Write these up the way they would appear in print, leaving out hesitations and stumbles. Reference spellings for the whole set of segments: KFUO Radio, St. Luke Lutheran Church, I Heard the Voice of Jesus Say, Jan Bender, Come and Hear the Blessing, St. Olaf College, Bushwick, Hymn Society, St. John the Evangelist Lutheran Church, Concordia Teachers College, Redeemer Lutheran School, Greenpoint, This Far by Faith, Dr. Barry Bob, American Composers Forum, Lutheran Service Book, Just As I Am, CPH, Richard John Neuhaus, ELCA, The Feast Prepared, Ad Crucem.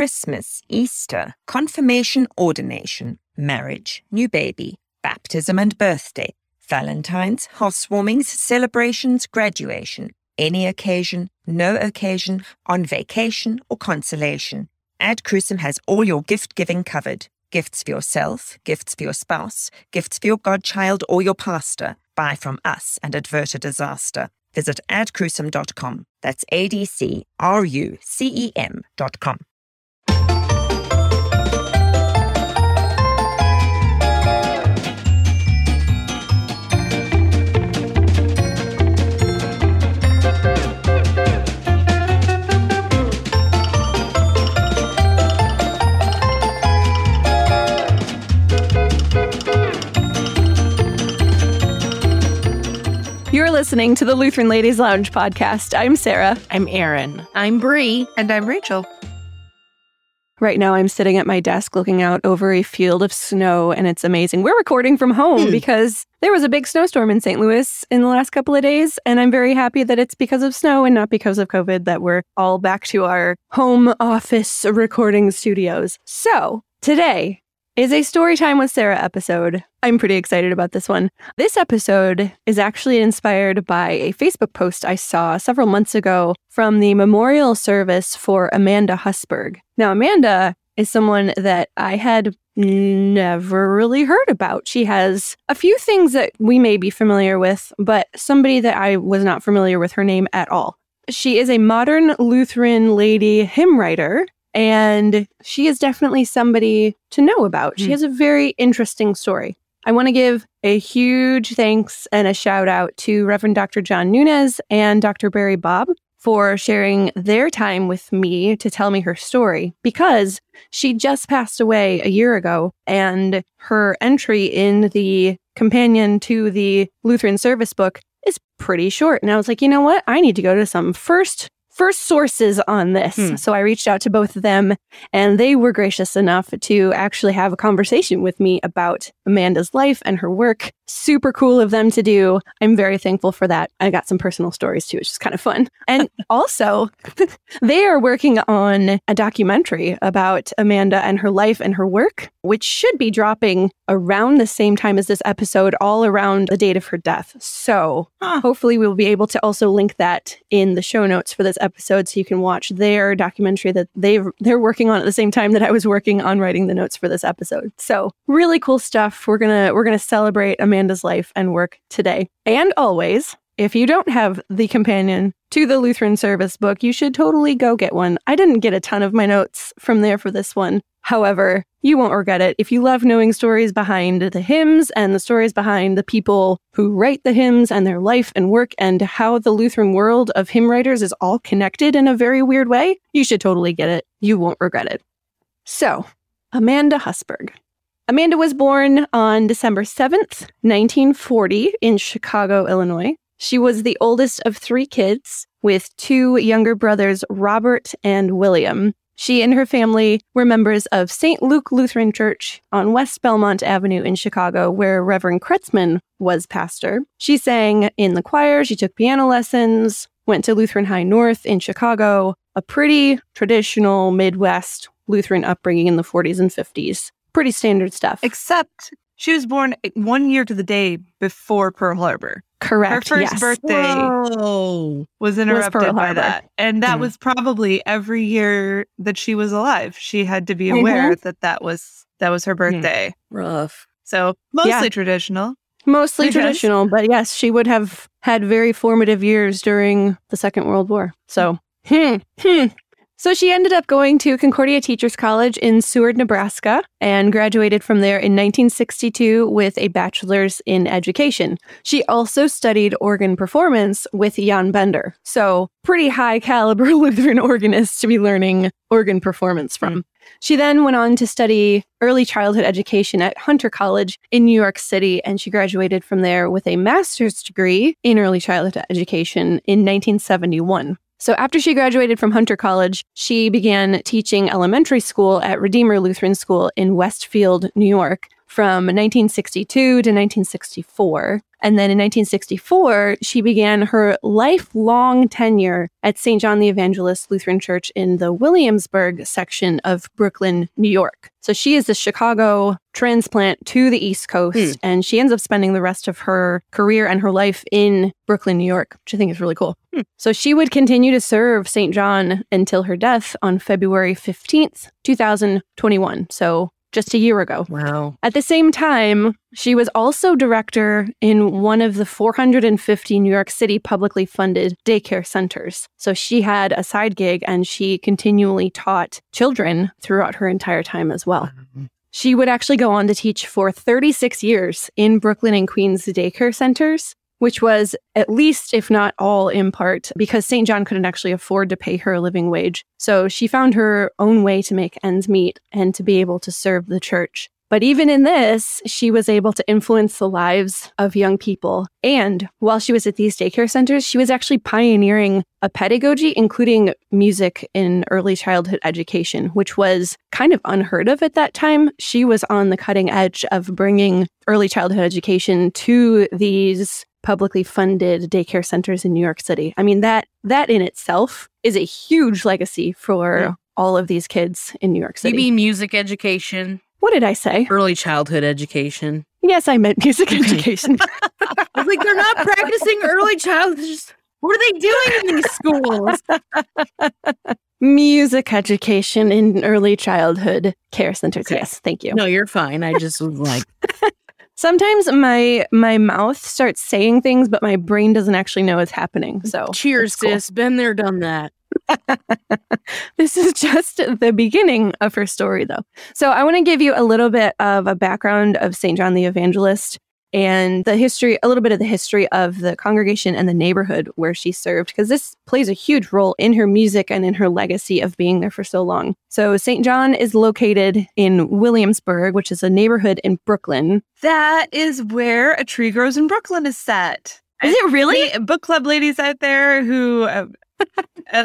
Christmas, Easter, confirmation, ordination, marriage, new baby, baptism and birthday, Valentine's, housewarmings, celebrations, graduation, any occasion, no occasion, on vacation or consolation. Ad Crucem has all your gift-giving covered. Gifts for yourself, gifts for your spouse, gifts for your godchild or your pastor. Buy from us and avert a disaster. Visit adcrucem.com. That's ADCRUCEM.com. You're listening to the Lutheran Ladies Lounge podcast. I'm Sarah. I'm Erin. I'm Bree. And I'm Rachel. Right now, I'm sitting at my desk looking out over a field of snow, and it's amazing. We're recording from home because there was a big snowstorm in St. Louis in the last couple of days, and I'm very happy that it's because of snow and not because of COVID that we're all back to our home office recording studios. So today is a Story Time with Sarah episode. I'm pretty excited about this one. This episode is actually inspired by a Facebook post I saw several months ago from the memorial service for Amanda Husberg. Now, Amanda is someone that I had never really heard about. She has a few things that we may be familiar with, but somebody that I was not familiar with her name at all. She is a modern Lutheran lady hymn writer, and she is definitely somebody to know about. She has a very interesting story. I want to give a huge thanks and a shout out to Reverend Dr. John Nunes and Dr. Barry Bob for sharing their time with me to tell me her story, because she just passed away a year ago, and her entry in the companion to the Lutheran Service Book is pretty short. And I was like, you know what? I need to go to some first sources on this. So I reached out to both of them, and they were gracious enough to actually have a conversation with me about Amanda's life and her work. Super cool of them to do. I'm very thankful for that. I got some personal stories too, which is kind of fun. And also, they are working on a documentary about Amanda and her life and her work, which should be dropping around the same time as this episode, all around the date of her death. So hopefully we'll be able to also link that in the show notes for this episode, so you can watch their documentary that they're working on at the same time that I was working on writing the notes for this episode. So really cool stuff. We're gonna celebrate Amanda's life and work today. And always, if you don't have the companion to the Lutheran Service Book, you should totally go get one. I didn't get a ton of my notes from there for this one. However, you won't regret it. If you love knowing stories behind the hymns and the stories behind the people who write the hymns and their life and work and how the Lutheran world of hymn writers is all connected in a very weird way, you should totally get it. You won't regret it. So, Amanda Husberg. Amanda was born on December 7th, 1940 in Chicago, Illinois. She was the oldest of three kids with two younger brothers, Robert and William. She and her family were members of St. Luke Lutheran Church on West Belmont Avenue in Chicago, where Reverend Kretzman was pastor. She sang in the choir, she took piano lessons, went to Lutheran High North in Chicago, a pretty traditional Midwest Lutheran upbringing in the 40s and 50s. Pretty standard stuff. Except she was born 1 year to the day before Pearl Harbor. Correct. Her first birthday was interrupted by that. And that was probably every year that she was alive. She had to be aware that was her birthday. Rough. So mostly traditional. Mostly traditional. But yes, she would have had very formative years during the Second World War. So, So she ended up going to Concordia Teachers College in Seward, Nebraska, and graduated from there in 1962 with a bachelor's in education. She also studied organ performance with Jan Bender, so pretty high caliber Lutheran organist to be learning organ performance from. She then went on to study early childhood education at Hunter College in New York City, and she graduated from there with a master's degree in early childhood education in 1971. So after she graduated from Hunter College, she began teaching elementary school at Redeemer Lutheran School in Westfield, New York, from 1962 to 1964. And then in 1964, she began her lifelong tenure at St. John the Evangelist Lutheran Church in the Williamsburg section of Brooklyn, New York. So she is a Chicago transplant to the East Coast, and she ends up spending the rest of her career and her life in Brooklyn, New York, which I think is really cool. So she would continue to serve St. John until her death on February 15th, 2021. So just a year ago. Wow. At the same time, she was also director in one of the 450 New York City publicly funded daycare centers. So she had a side gig and she continually taught children throughout her entire time as well. Mm-hmm. She would actually go on to teach for 36 years in Brooklyn and Queens daycare centers, which was at least, if not all, in part because St. John couldn't actually afford to pay her a living wage. So she found her own way to make ends meet and to be able to serve the church. But even in this, she was able to influence the lives of young people. And while she was at these daycare centers, she was actually pioneering a pedagogy, including music in early childhood education, which was kind of unheard of at that time. She was on the cutting edge of bringing early childhood education to these publicly funded daycare centers in New York City. I mean, that in itself is a huge legacy for all of these kids in New York City. You mean music education? What did I say? Early childhood education. Yes, I meant music education. I was like, they're not practicing early childhood. What are they doing in these schools? Music education in early childhood care centers. Okay. Yes, thank you. No, you're fine. I just was like... Sometimes my mouth starts saying things, but my brain doesn't actually know it's happening. So cheers, sis. Cool. Been there, done that. This is just the beginning of her story, though. So I want to give you a little bit of a background of St. John the Evangelist and a little bit of the history of the congregation and the neighborhood where she served, because this plays a huge role in her music and in her legacy of being there for so long. So St. John is located in Williamsburg, which is a neighborhood in Brooklyn. That is where A Tree Grows in Brooklyn is set. Is it really? Book club ladies out there who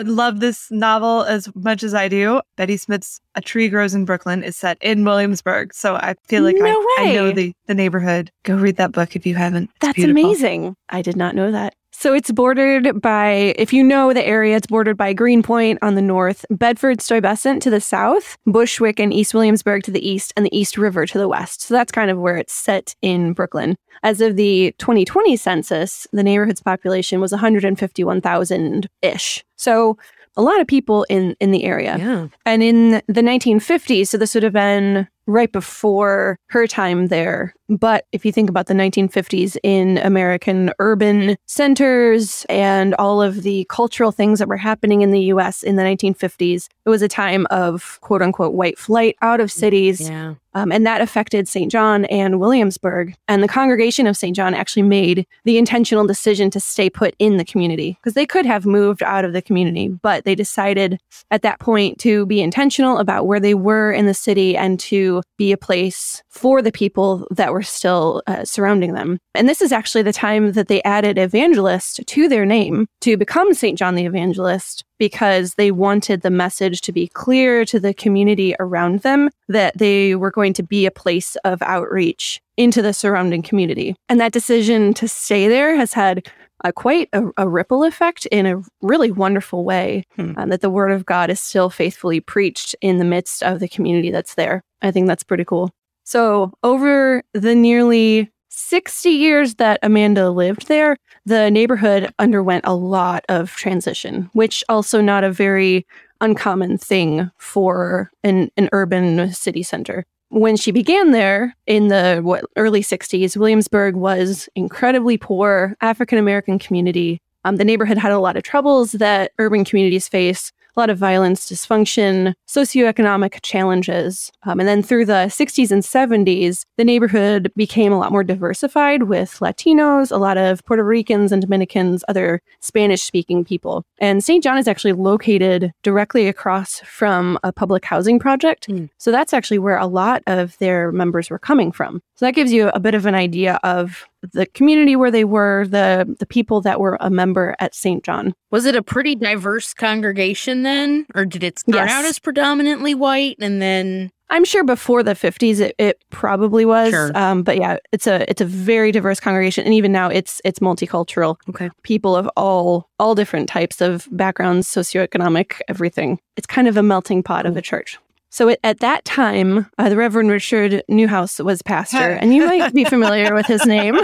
love this novel as much as I do. Betty Smith's A Tree Grows in Brooklyn is set in Williamsburg. So I feel like I know the neighborhood. Go read that book if you haven't. That's amazing. I did not know that. So it's bordered by, if you know the area, it's bordered by Greenpoint on the north, Bedford-Stuyvesant to the south, Bushwick and East Williamsburg to the east, and the East River to the west. So that's kind of where it's set in Brooklyn. As of the 2020 census, the neighborhood's population was 151,000-ish. So a lot of people in the area. Yeah. And in the 1950s, so this would have been right before her time there. But if you think about the 1950s in American urban centers and all of the cultural things that were happening in the U.S. in the 1950s, it was a time of, quote unquote, white flight out of cities. Yeah. And that affected St. John and Williamsburg. And the congregation of St. John actually made the intentional decision to stay put in the community because they could have moved out of the community. But they decided at that point to be intentional about where they were in the city and to be a place for the people that were still surrounding them. And this is actually the time that they added evangelist to their name to become St. John the Evangelist, because they wanted the message to be clear to the community around them that they were going to be a place of outreach into the surrounding community. And that decision to stay there has had quite a ripple effect in a really wonderful way, that the word of God is still faithfully preached in the midst of the community that's there. I think that's pretty cool. So over the nearly 60 years that Amanda lived there, the neighborhood underwent a lot of transition, which also not a very uncommon thing for an urban city center. When she began there in the early 60s, Williamsburg was incredibly poor African-American community. The neighborhood had a lot of troubles that urban communities face, a lot of violence, dysfunction, socioeconomic challenges. And then through the 60s and 70s, the neighborhood became a lot more diversified with Latinos, a lot of Puerto Ricans and Dominicans, other Spanish-speaking people. And St. John is actually located directly across from a public housing project. So that's actually where a lot of their members were coming from. So that gives you a bit of an idea of the community where they were, the people that were a member at St. John. Was it a pretty diverse congregation then? Or did it start out as predominantly white and then I'm sure before the 50s it probably was. Sure. But yeah, it's a very diverse congregation. And even now it's multicultural. Okay. People of all different types of backgrounds, socioeconomic, everything. It's kind of a melting pot of a church. So at that time, the Reverend Richard Neuhaus was pastor, and you might be familiar with his name.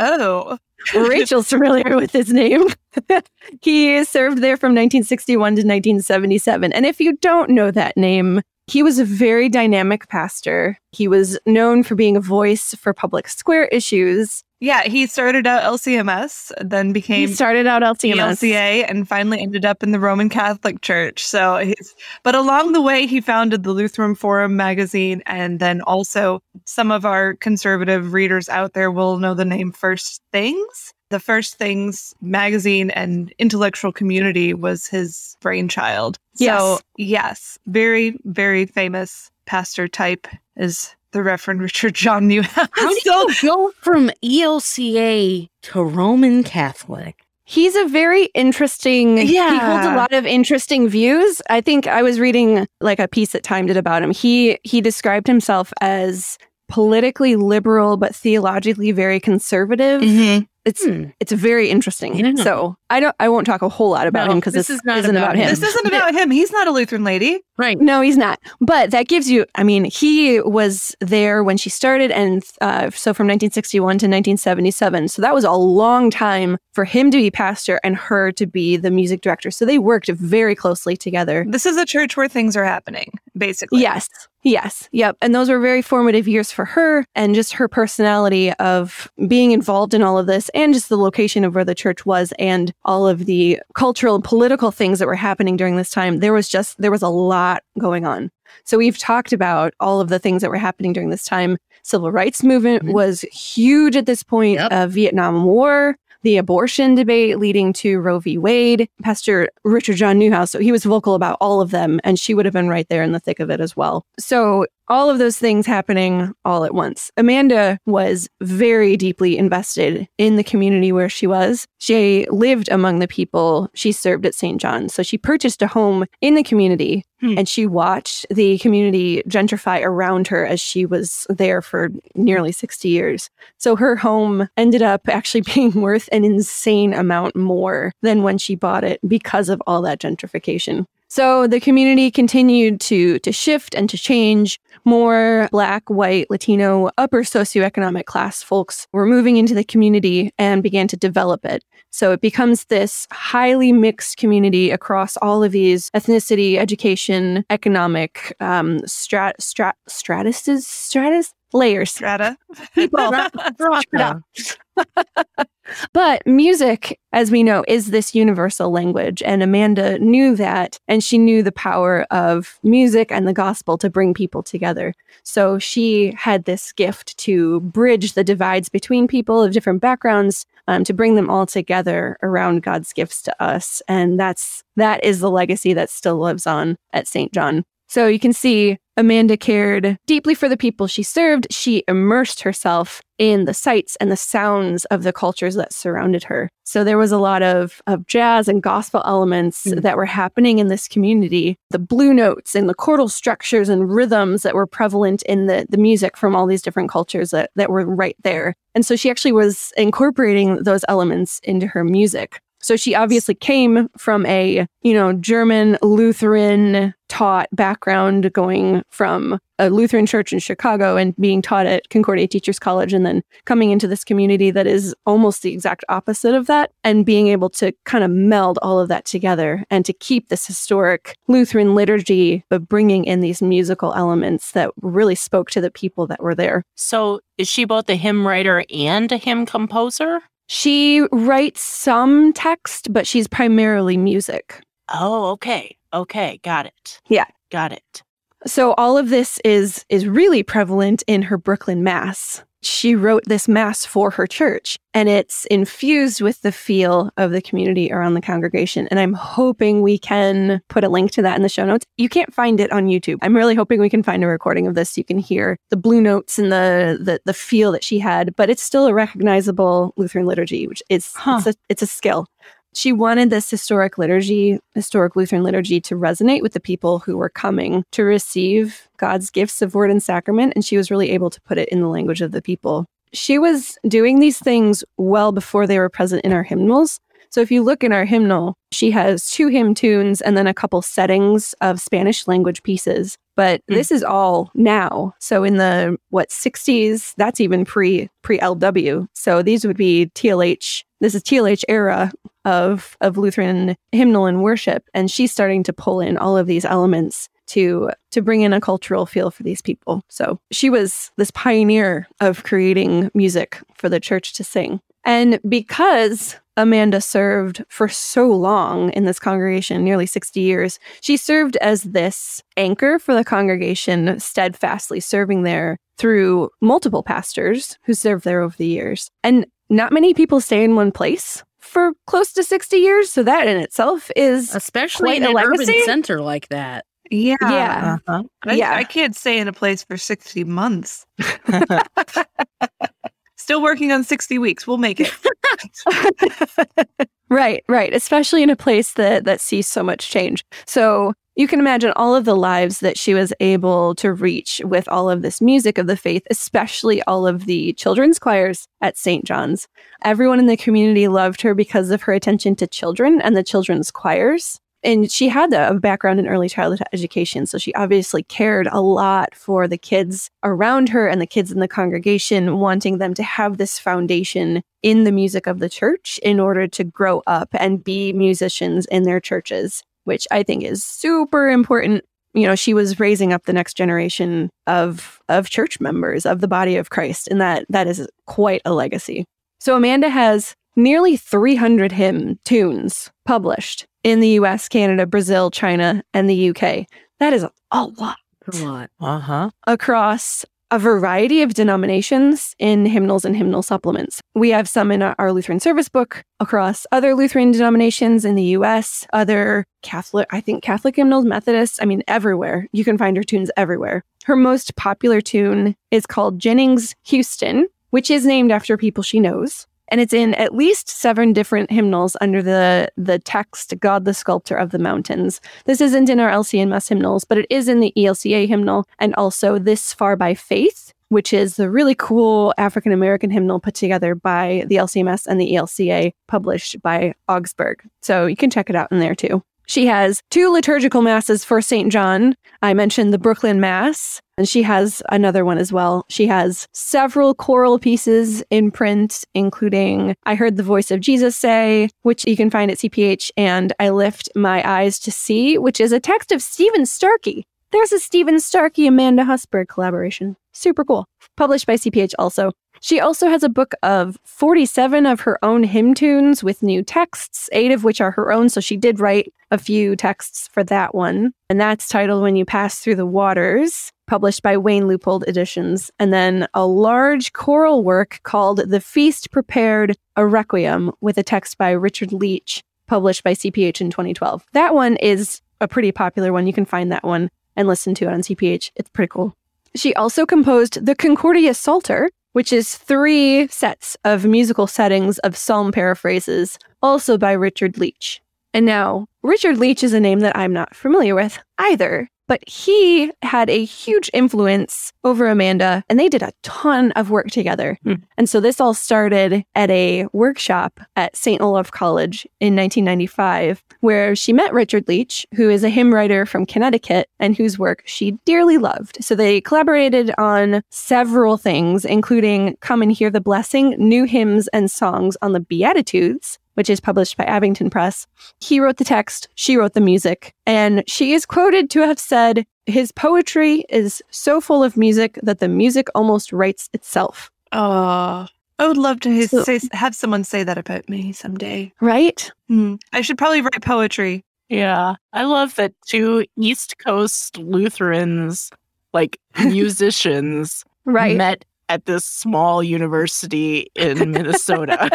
Oh. Rachel's familiar with his name. He served there from 1961 to 1977. And if you don't know that name, he was a very dynamic pastor. He was known for being a voice for public square issues. Yeah, he started out LCMS, then became ELCA, and finally ended up in the Roman Catholic Church. But along the way, he founded the Lutheran Forum magazine, and then also some of our conservative readers out there will know the name First Things. The First Things magazine and intellectual community was his brainchild. Yes. So yes, very, very famous pastor type is the Reverend Richard John Neuhaus. How do you go from ELCA to Roman Catholic? He's a very interesting, he holds a lot of interesting views. I think I was reading like a piece at Time did about him. He described himself as politically liberal, but theologically very conservative. Mm-hmm. It's very interesting. So I won't talk a whole lot about him because this isn't about him. This isn't about him. He's not a Lutheran lady. Right. No, he's not. But that gives you, I mean, he was there when she started. And so from 1961 to 1977. So that was a long time for him to be pastor and her to be the music director. So they worked very closely together. This is a church where things are happening, basically. Yes. Yep. And those were very formative years for her and just her personality of being involved in all of this and just the location of where the church was and all of the cultural and political things that were happening during this time. There was a lot going on. So we've talked about all of the things that were happening during this time. Civil rights movement was huge at this point. Yep. Vietnam War. The abortion debate leading to Roe v. Wade, Pastor Richard John Neuhaus, so he was vocal about all of them, and she would have been right there in the thick of it as well. So all of those things happening all at once. Amanda was very deeply invested in the community where she was. She lived among the people. She served at St. John. So she purchased a home in the community, and she watched the community gentrify around her as she was there for nearly 60 years. So her home ended up actually being worth an insane amount more than when she bought it because of all that gentrification. So the community continued to shift and to change. More Black, white, Latino, upper socioeconomic class folks were moving into the community and began to develop it. So it becomes this highly mixed community across all of these ethnicity, education, economic layers. People. But music, as we know, is this universal language. And Amanda knew that. And she knew the power of music and the gospel to bring people together. So she had this gift to bridge the divides between people of different backgrounds, to bring them all together around God's gifts to us. And that is the legacy that still lives on at St. John. So you can see Amanda cared deeply for the people she served. She immersed herself in the sights and the sounds of the cultures that surrounded her. So there was a lot of jazz and gospel elements that were happening in this community. The blue notes and the chordal structures and rhythms that were prevalent in the music from all these different cultures that were right there. And so she actually was incorporating those elements into her music. So she obviously came from a, German Lutheran taught background, going from a Lutheran church in Chicago and being taught at Concordia Teachers College, and then coming into this community that is almost the exact opposite of that, and being able to kind of meld all of that together and to keep this historic Lutheran liturgy, but bringing in these musical elements that really spoke to the people that were there. So is she both a hymn writer and a hymn composer? She writes some text, but she's primarily music. Oh, okay. Okay. Got it. Yeah. Got it. So all of this is really prevalent in her Brooklyn Mass. She wrote this Mass for her church, and it's infused with the feel of the community around the congregation. And I'm hoping we can put a link to that in the show notes. You can't find it on YouTube. I'm really hoping we can find a recording of this. You can hear the blue notes and the feel that she had, but it's still a recognizable Lutheran liturgy, which is it's a skill. She wanted this historic Lutheran liturgy to resonate with the people who were coming to receive God's gifts of word and sacrament, and she was really able to put it in the language of the people. She was doing these things well before they were present in our hymnals. So if you look in our hymnal, she has 2 hymn tunes and then a couple settings of Spanish language pieces. But this is all now. So in the 60s, that's even pre-LW. So these would be TLH. This is TLH era of Lutheran hymnal and worship. And she's starting to pull in all of these elements to bring in a cultural feel for these people. So she was this pioneer of creating music for the church to sing. And because Amanda served for so long in this congregation, nearly 60 years, she served as this anchor for the congregation, steadfastly serving there through multiple pastors who served there over the years. And not many people stay in one place for close to 60 years, so that in itself is especially quite in a legacy. Urban center like that. Yeah. Yeah. Uh-huh. I can't stay in a place for 60 months. Still working on 60 weeks. We'll make it. Right. Especially in a place that sees so much change. So you can imagine all of the lives that she was able to reach with all of this music of the faith, especially all of the children's choirs at St. John's. Everyone in the community loved her because of her attention to children and the children's choirs. And she had a background in early childhood education, so she obviously cared a lot for the kids around her and the kids in the congregation, wanting them to have this foundation in the music of the church in order to grow up and be musicians in their churches, which I think is super important. You know, she was raising up the next generation of church members of the body of Christ, and that is quite a legacy. So Amanda has nearly 300 hymn tunes published in the U.S., Canada, Brazil, China, and the U.K. That is a lot. A lot. Uh-huh. Across a variety of denominations in hymnals and hymnal supplements. We have some in our Lutheran Service Book, across other Lutheran denominations in the U.S., other Catholic hymnals, Methodists, everywhere. You can find her tunes everywhere. Her most popular tune is called Jennings Houston, which is named after people she knows. And it's in at least 7 different hymnals under the text, God the Sculptor of the Mountains. This isn't in our LCMS hymnals, but it is in the ELCA hymnal, and also This Far by Faith, which is the really cool African-American hymnal put together by the LCMS and the ELCA, published by Augsburg. So you can check it out in there too. She has 2 liturgical masses for St. John. I mentioned the Brooklyn Mass, and she has another one as well. She has several choral pieces in print, including I Heard the Voice of Jesus Say, which you can find at CPH, and I Lift My Eyes to See, which is a text of Stephen Starkey. There's a Stephen Starkey, Amanda Husberg collaboration. Super cool. Published by CPH also. She also has a book of 47 of her own hymn tunes with new texts, 8 of which are her own. So she did write a few texts for that one. And that's titled When You Pass Through the Waters, published by Wayne Leupold Editions. And then a large choral work called The Feast Prepared, a Requiem, with a text by Richard Leach, published by CPH in 2012. That one is a pretty popular one. You can find that one and listen to it on CPH. It's pretty cool. She also composed the Concordia Psalter, which is 3 sets of musical settings of psalm paraphrases, also by Richard Leach. And now, Richard Leach is a name that I'm not familiar with either, but he had a huge influence over Amanda, and they did a ton of work together. And so this all started at a workshop at St. Olaf College in 1995, where she met Richard Leach, who is a hymn writer from Connecticut and whose work she dearly loved. So they collaborated on several things, including Come and Hear the Blessing, New Hymns and Songs on the Beatitudes, which is published by Abington Press. He wrote the text, she wrote the music, and she is quoted to have said, his poetry is so full of music that the music almost writes itself. Oh, I would love to have someone say that about me someday. Right? I should probably write poetry. Yeah. I love that 2 East Coast Lutherans, musicians, right, met at this small university in Minnesota.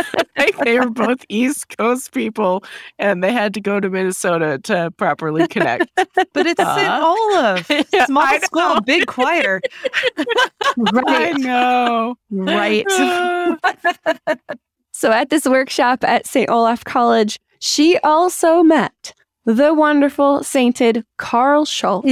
They were both East Coast people, and they had to go to Minnesota to properly connect. But it's St. Olaf. Small school, big choir. Right. I know. Right. So at this workshop at St. Olaf College, she also met the wonderful sainted Carl Schulk,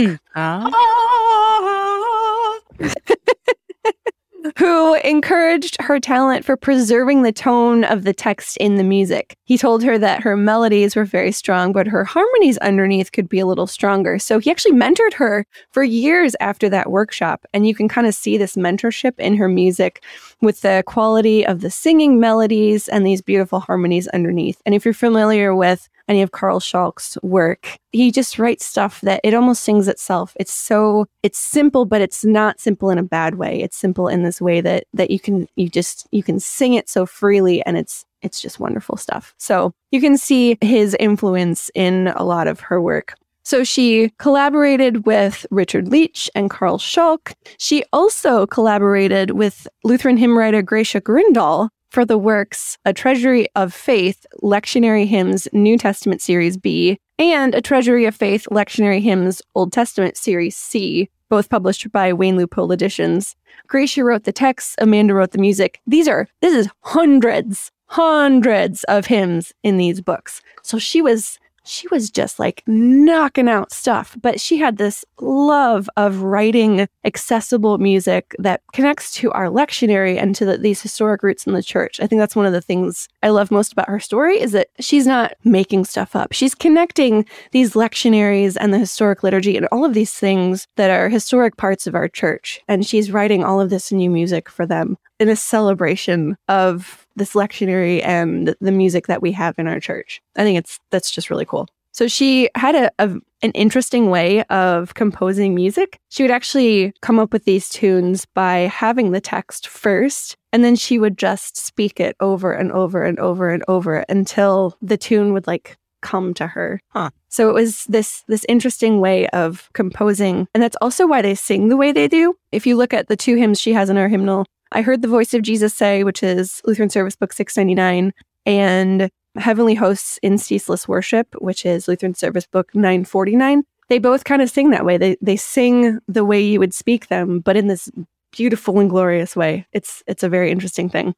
who encouraged her talent for preserving the tone of the text in the music. He told her that her melodies were very strong, but her harmonies underneath could be a little stronger. So he actually mentored her for years after that workshop. And you can kind of see this mentorship in her music with the quality of the singing melodies and these beautiful harmonies underneath. And if you're familiar with any of Carl Schulk's work, he just writes stuff that it almost sings itself. It's simple, but it's not simple in a bad way. It's simple in this way that you can sing it so freely, and it's just wonderful stuff. So you can see his influence in a lot of her work. So she collaborated with Richard Leach and Carl Schulk. She also collaborated with Lutheran hymn writer Gracia Grindal for the works A Treasury of Faith, Lectionary Hymns, New Testament Series B, and A Treasury of Faith, Lectionary Hymns, Old Testament Series C, both published by Wayne Leupold Editions. Gracia wrote the texts, Amanda wrote the music. This is hundreds of hymns in these books. So she was just like knocking out stuff, but she had this love of writing accessible music that connects to our lectionary and to these historic roots in the church. I think that's one of the things I love most about her story, is that she's not making stuff up. She's connecting these lectionaries and the historic liturgy and all of these things that are historic parts of our church. And she's writing all of this new music for them in a celebration of this lectionary and the music that we have in our church. I think that's just really cool. So she had an interesting way of composing music. She would actually come up with these tunes by having the text first, and then she would just speak it over and over and over and over until the tune would like come to her. So it was this interesting way of composing. And that's also why they sing the way they do. If you look at the two hymns she has in her hymnal, I Heard the Voice of Jesus Say, which is Lutheran Service Book 699, and Heavenly Hosts in Ceaseless Worship, which is Lutheran Service Book 949. They both kind of sing that way. They sing the way you would speak them, but in this beautiful and glorious way. It's a very interesting thing.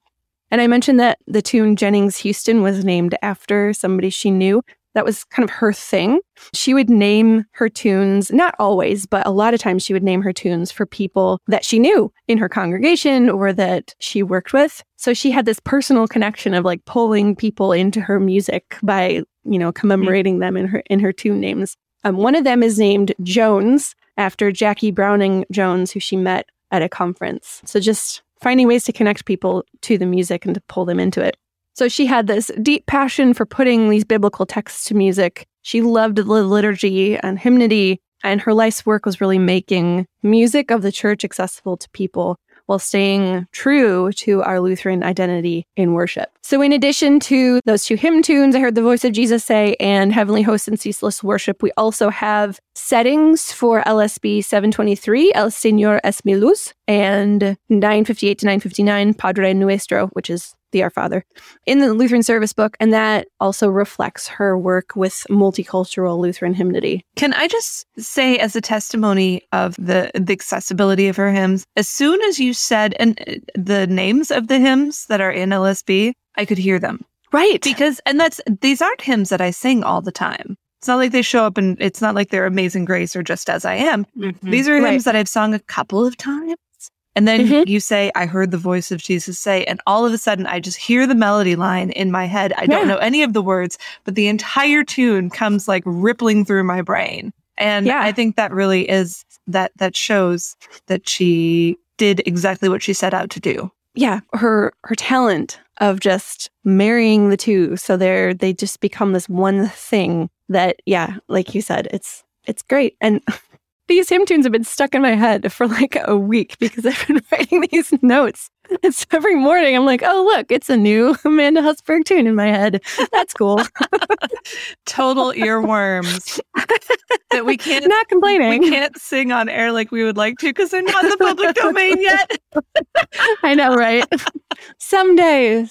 And I mentioned that the tune Jennings Houston was named after somebody she knew. That was kind of her thing. She would name her tunes, not always, but a lot of times she would name her tunes for people that she knew in her congregation or that she worked with. So she had this personal connection of like pulling people into her music by, commemorating them in her tune names. One of them is named Jones after Jackie Browning Jones, who she met at a conference. So just finding ways to connect people to the music and to pull them into it. So she had this deep passion for putting these biblical texts to music. She loved the liturgy and hymnody, and her life's work was really making music of the church accessible to people while staying true to our Lutheran identity in worship. So in addition to those two hymn tunes, I Heard the Voice of Jesus Say and Heavenly Hosts in Ceaseless Worship, we also have settings for LSB 723, El Señor es mi luz, and 958 to 959, Padre Nuestro, which is the Our Father, in the Lutheran Service Book, and that also reflects her work with multicultural Lutheran hymnody. Can I just say, as a testimony of the accessibility of her hymns, as soon as you said the names of the hymns that are in LSB, I could hear them. Right. These aren't hymns that I sing all the time. It's not like they show up, and it's not like they're Amazing Grace or Just As I Am. Mm-hmm. These are hymns that I've sung a couple of times. And then you say, I heard the voice of Jesus say, and all of a sudden I just hear the melody line in my head. I don't know any of the words, but the entire tune comes like rippling through my brain. And I think that really is, that shows that she did exactly what she set out to do. Yeah, her talent of just marrying the two. So they just become this one thing that, like you said, it's great. And these hymn tunes have been stuck in my head for like a week because I've been writing these notes. It's every morning I'm like, oh, look, it's a new Amanda Husberg tune in my head. That's cool. Total earworms that we can't. Not complaining. We can't sing on air like we would like to because they're not in the public domain yet. I know, right? Someday.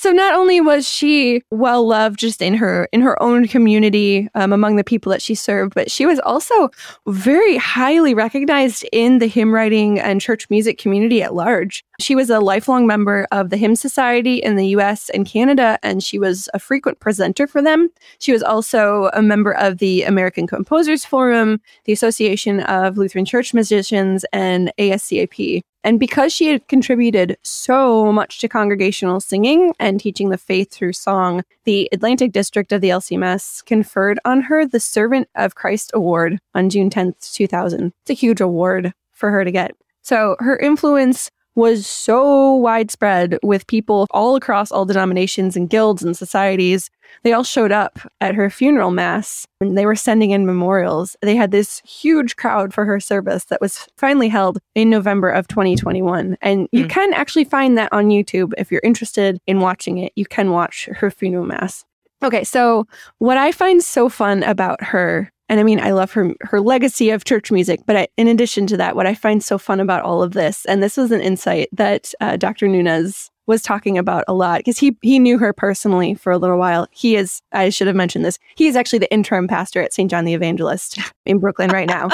So not only was she well loved just in her own community among the people that she served, but she was also very highly recognized in the hymn writing and church music community at large. She was a lifelong member of the Hymn Society in the U.S. and Canada, and she was a frequent presenter for them. She was also a member of the American Composers Forum, the Association of Lutheran Church Musicians, and ASCAP. And because she had contributed so much to congregational singing and teaching the faith through song, the Atlantic District of the LCMS conferred on her the Servant of Christ Award on June 10th, 2000. It's a huge award for her to get. So her influence was so widespread with people all across all denominations and guilds and societies. They all showed up at her funeral mass and they were sending in memorials. They had this huge crowd for her service that was finally held in November of 2021. And you can actually find that on YouTube if you're interested in watching it. You can watch her funeral mass. Okay, so what I find so fun about her, and I mean, I love her legacy of church music, but in addition to that, what I find so fun about all of this, and this was an insight that Dr. Nunes was talking about a lot, because he knew her personally for a little while. He is, I should have mentioned this, he is actually the interim pastor at St. John the Evangelist in Brooklyn right now.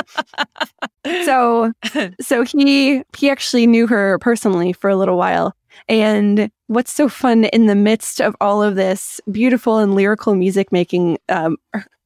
So he actually knew her personally for a little while. And what's so fun, in the midst of all of this beautiful and lyrical music making,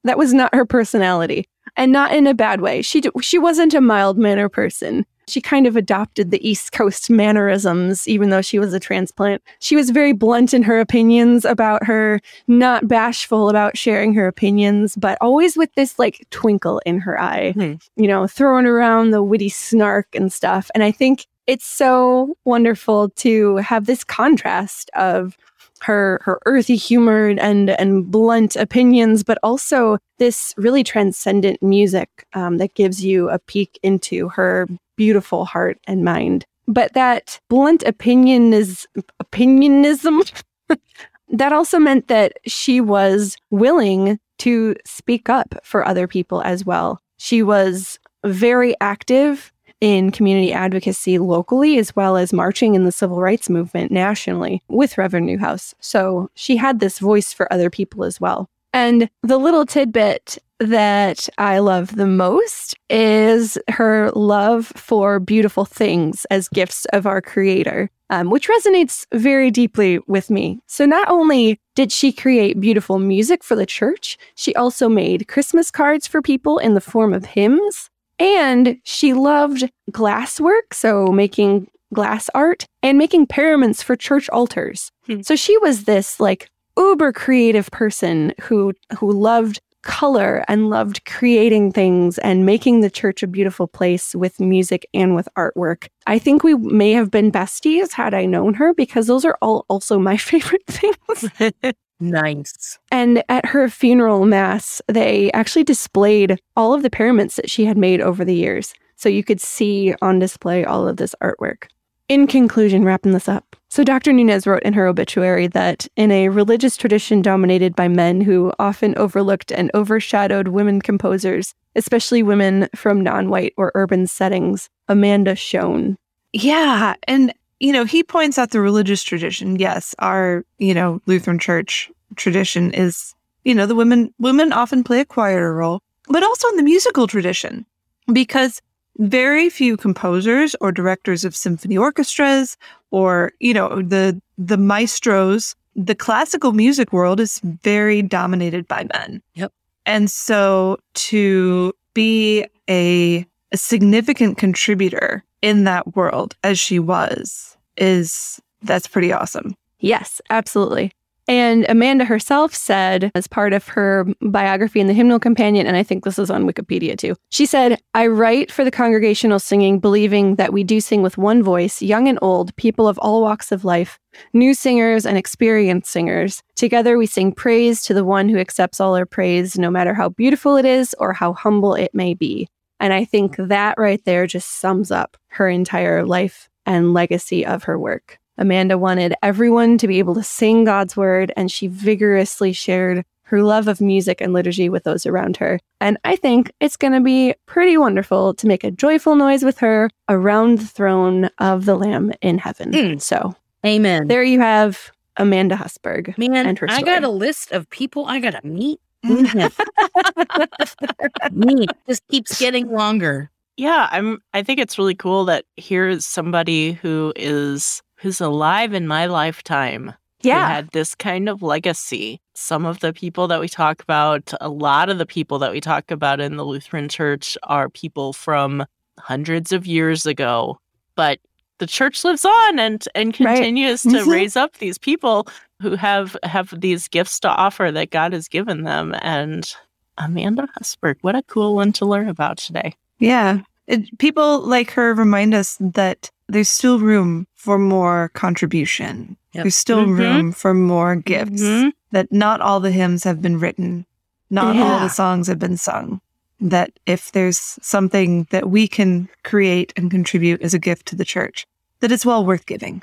that was not her personality, and not in a bad way. She wasn't a mild-mannered person. She kind of adopted the East Coast mannerisms, even though she was a transplant. She was very blunt in her opinions about her, not bashful about sharing her opinions, but always with this like twinkle in her eye, you know, throwing around the witty snark and stuff. And I think it's so wonderful to have this contrast of her earthy humor and blunt opinions, but also this really transcendent music that gives you a peek into her beautiful heart and mind. But that blunt opinionism, that also meant that she was willing to speak up for other people as well. She was very active in community advocacy locally, as well as marching in the civil rights movement nationally with Reverend Neuhaus. So she had this voice for other people as well. And the little tidbit that I love the most is her love for beautiful things as gifts of our Creator, which resonates very deeply with me. So not only did she create beautiful music for the church, she also made Christmas cards for people in the form of hymns. And she loved glasswork, so making glass art and making paraments for church altars. So she was this like uber creative person who loved color and loved creating things and making the church a beautiful place with music and with artwork. I think we may have been besties had I known her, because those are all also my favorite things. Nice. And at her funeral mass, they actually displayed all of the paraments that she had made over the years. So you could see on display all of this artwork. In conclusion, wrapping this up. So Dr. Nunes wrote in her obituary that in a religious tradition dominated by men who often overlooked and overshadowed women composers, especially women from non-white or urban settings, Amanda shone. Yeah. And you know, he points out the religious tradition. Yes, our, you know, Lutheran church tradition is, you know, the women often play a quieter role, but also in the musical tradition, because very few composers or directors of symphony orchestras or, you know, the maestros, the classical music world is very dominated by men. Yep. And so to be a significant contributor in that world as she was, that's pretty awesome. Yes, absolutely. And Amanda herself said, as part of her biography in the Hymnal Companion, and I think this is on Wikipedia too, she said, "I write for the congregational singing, believing that we do sing with one voice, young and old, people of all walks of life, new singers and experienced singers. Together we sing praise to the one who accepts all our praise, no matter how beautiful it is or how humble it may be." And I think that right there just sums up her entire life and legacy of her work. Amanda wanted everyone to be able to sing God's word, and she vigorously shared her love of music and liturgy with those around her. And I think it's going to be pretty wonderful to make a joyful noise with her around the throne of the Lamb in heaven. So, amen. There you have Amanda Husberg. Man, and her story. I got a list of people I got to meet. Meet just keeps getting longer. Yeah, I think it's really cool that here's somebody who's alive in my lifetime. Yeah. Who had this kind of legacy. Some of the people that we talk about, a lot of the people that we talk about in the Lutheran Church are people from hundreds of years ago, but the church lives on and continues right. to raise up these people who have these gifts to offer that God has given them. And Amanda Husberg, what a cool one to learn about today. Yeah. People like her remind us that there's still room for more contribution. Yep. There's still room for more gifts, that not all the hymns have been written, not all the songs have been sung, that if there's something that we can create and contribute as a gift to the church, that it's well worth giving.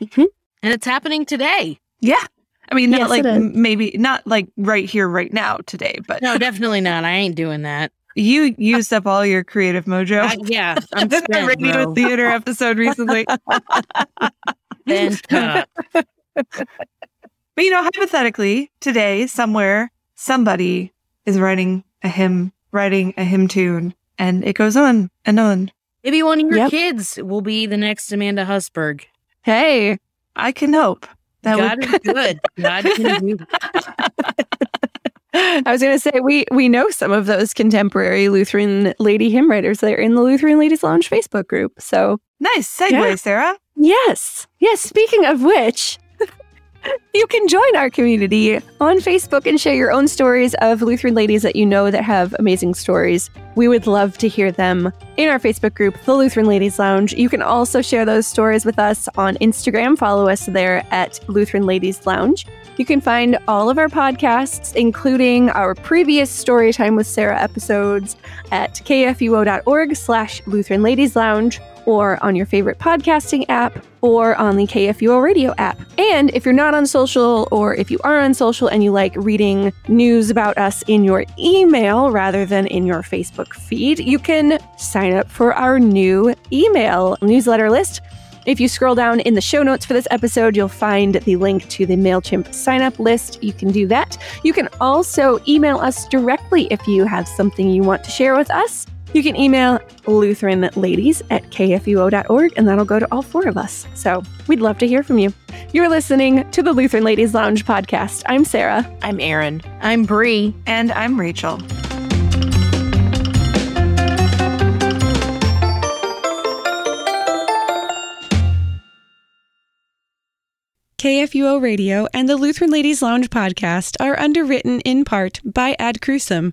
Mm-hmm. And it's happening today. Yeah. I mean, not not like right here, right now today, but. No, definitely not. I ain't doing that. You used up all your creative mojo. I'm spent, I read a theater episode recently. But hypothetically, today, somewhere, somebody is writing a hymn tune, and it goes on. Maybe one of your kids will be the next Amanda Husberg. Hey, I can hope. God is good. God can do it. I was going to say, we know some of those contemporary Lutheran lady hymn writers that are in the Lutheran Ladies Lounge Facebook group. So nice segue, Sarah. Yes. Yes. Speaking of which, you can join our community on Facebook and share your own stories of Lutheran ladies that you know that have amazing stories. We would love to hear them in our Facebook group, the Lutheran Ladies Lounge. You can also share those stories with us on Instagram. Follow us there at Lutheran Ladies Lounge. You can find all of our podcasts, including our previous Storytime with Sarah episodes, at kfuo.org/Lutheran Ladies Lounge, or on your favorite podcasting app, or on the KFUO Radio app. And if you're not on social, or if you are on social and you like reading news about us in your email rather than in your Facebook feed, you can sign up for our new email newsletter list. If you scroll down in the show notes for this episode, you'll find the link to the MailChimp sign-up list. You can do that. You can also email us directly if you have something you want to share with us. You can email LutheranLadies@kfuo.org, and that'll go to all four of us. So we'd love to hear from you. You're listening to the Lutheran Ladies Lounge podcast. I'm Sarah. I'm Erin. I'm Bree. And I'm Rachel. KFUO Radio and the Lutheran Ladies Lounge podcast are underwritten in part by Ad Crucem.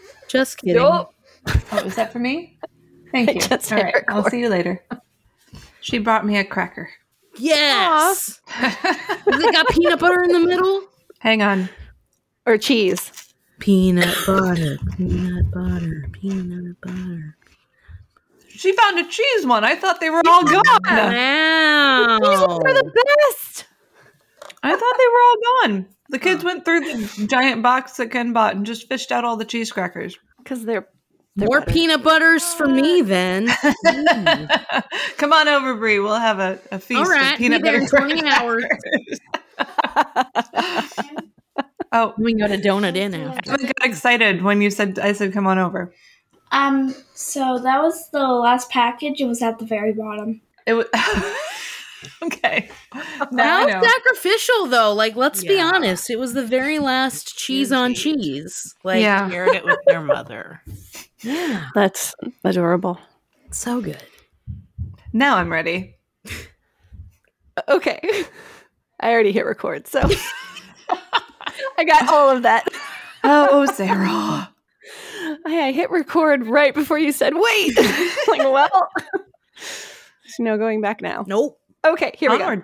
Just kidding. Nope. Oh, was that for me? Thank you. All right, I'll see you later. She brought me a cracker. Yes! It got peanut butter in the middle? Hang on. Or cheese. Peanut butter, peanut butter, peanut butter. She found a cheese one. I thought they were all gone. Wow. The cheese ones are the best. I thought they were all gone. The kids went through the giant box that Ken bought and just fished out all the cheese crackers. Because they're more butter. Peanut butters for me then. Come on over, Bree. We'll have a feast of peanut butter. All right, be there in 20 hours. Oh, we got a donut in after. I got excited when you said, I said, come on over. So that was the last package. It was at the very bottom. It was okay. Now I know. Sacrificial though. Like, let's be honest. It was the very last cheese on cheese. Like, shared it with their mother. Yeah, that's adorable. So good. Now I'm ready. Okay, I already hit record, so I got all of that. Oh, Sarah. I hit record right before you said, wait. Like, well, there's no going back now. Nope. Okay, here we go.